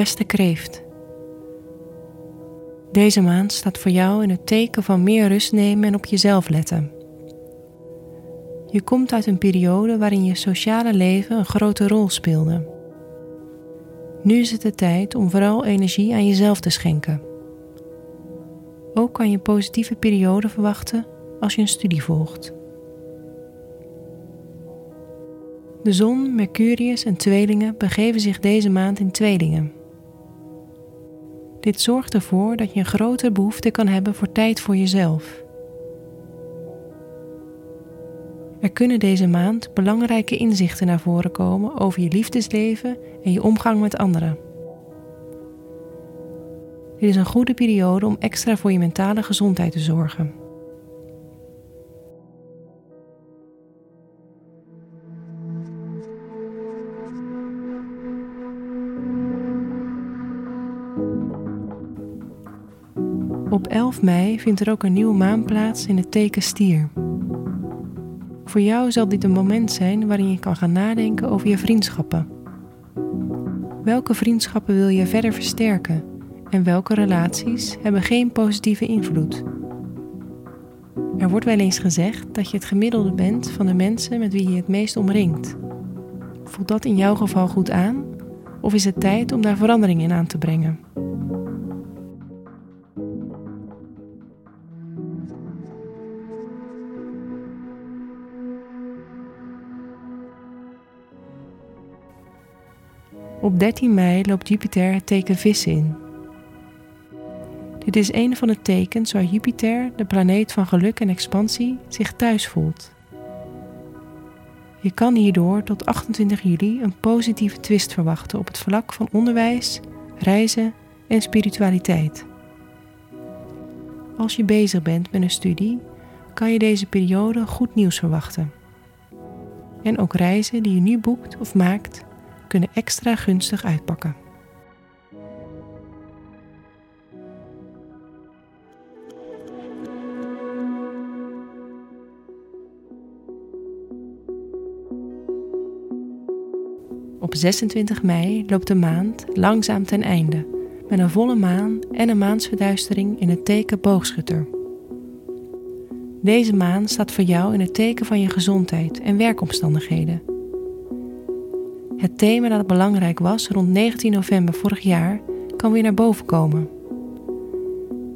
beste kreeft. Deze maand staat voor jou in het teken van meer rust nemen en op jezelf letten. Je komt uit een periode waarin je sociale leven een grote rol speelde. Nu is het de tijd om vooral energie aan jezelf te schenken. Ook kan je een positieve periode verwachten als je een studie volgt. De zon, Mercurius en tweelingen begeven zich deze maand in tweelingen. Dit zorgt ervoor dat je een grotere behoefte kan hebben voor tijd voor jezelf. Er kunnen deze maand belangrijke inzichten naar voren komen over je liefdesleven en je omgang met anderen. Dit is een goede periode om extra voor je mentale gezondheid te zorgen. Op 11 mei vindt er ook een nieuwe maan plaats in het teken Stier. Voor jou zal dit een moment zijn waarin je kan gaan nadenken over je vriendschappen. Welke vriendschappen wil je verder versterken en welke relaties hebben geen positieve invloed? Er wordt wel eens gezegd dat je het gemiddelde bent van de mensen met wie je het meest omringt. Voelt dat in jouw geval goed aan of is het tijd om daar verandering in aan te brengen? Op 13 mei loopt Jupiter het teken Vissen in. Dit is een van de tekens waar Jupiter, de planeet van geluk en expansie, zich thuis voelt. Je kan hierdoor tot 28 juli een positieve twist verwachten op het vlak van onderwijs, reizen en spiritualiteit. Als je bezig bent met een studie, kan je deze periode goed nieuws verwachten. En ook reizen die je nu boekt of maakt, kunnen extra gunstig uitpakken. Op 26 mei loopt de maand langzaam ten einde, met een volle maan en een maansverduistering in het teken Boogschutter. Deze maan staat voor jou in het teken van je gezondheid en werkomstandigheden. Het thema dat belangrijk was rond 19 november vorig jaar kan weer naar boven komen.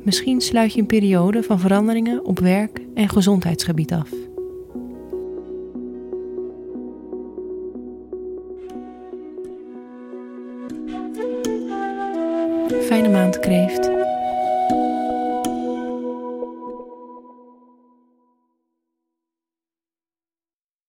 Misschien sluit je een periode van veranderingen op werk- en gezondheidsgebied af. Fijne maand, kreeft.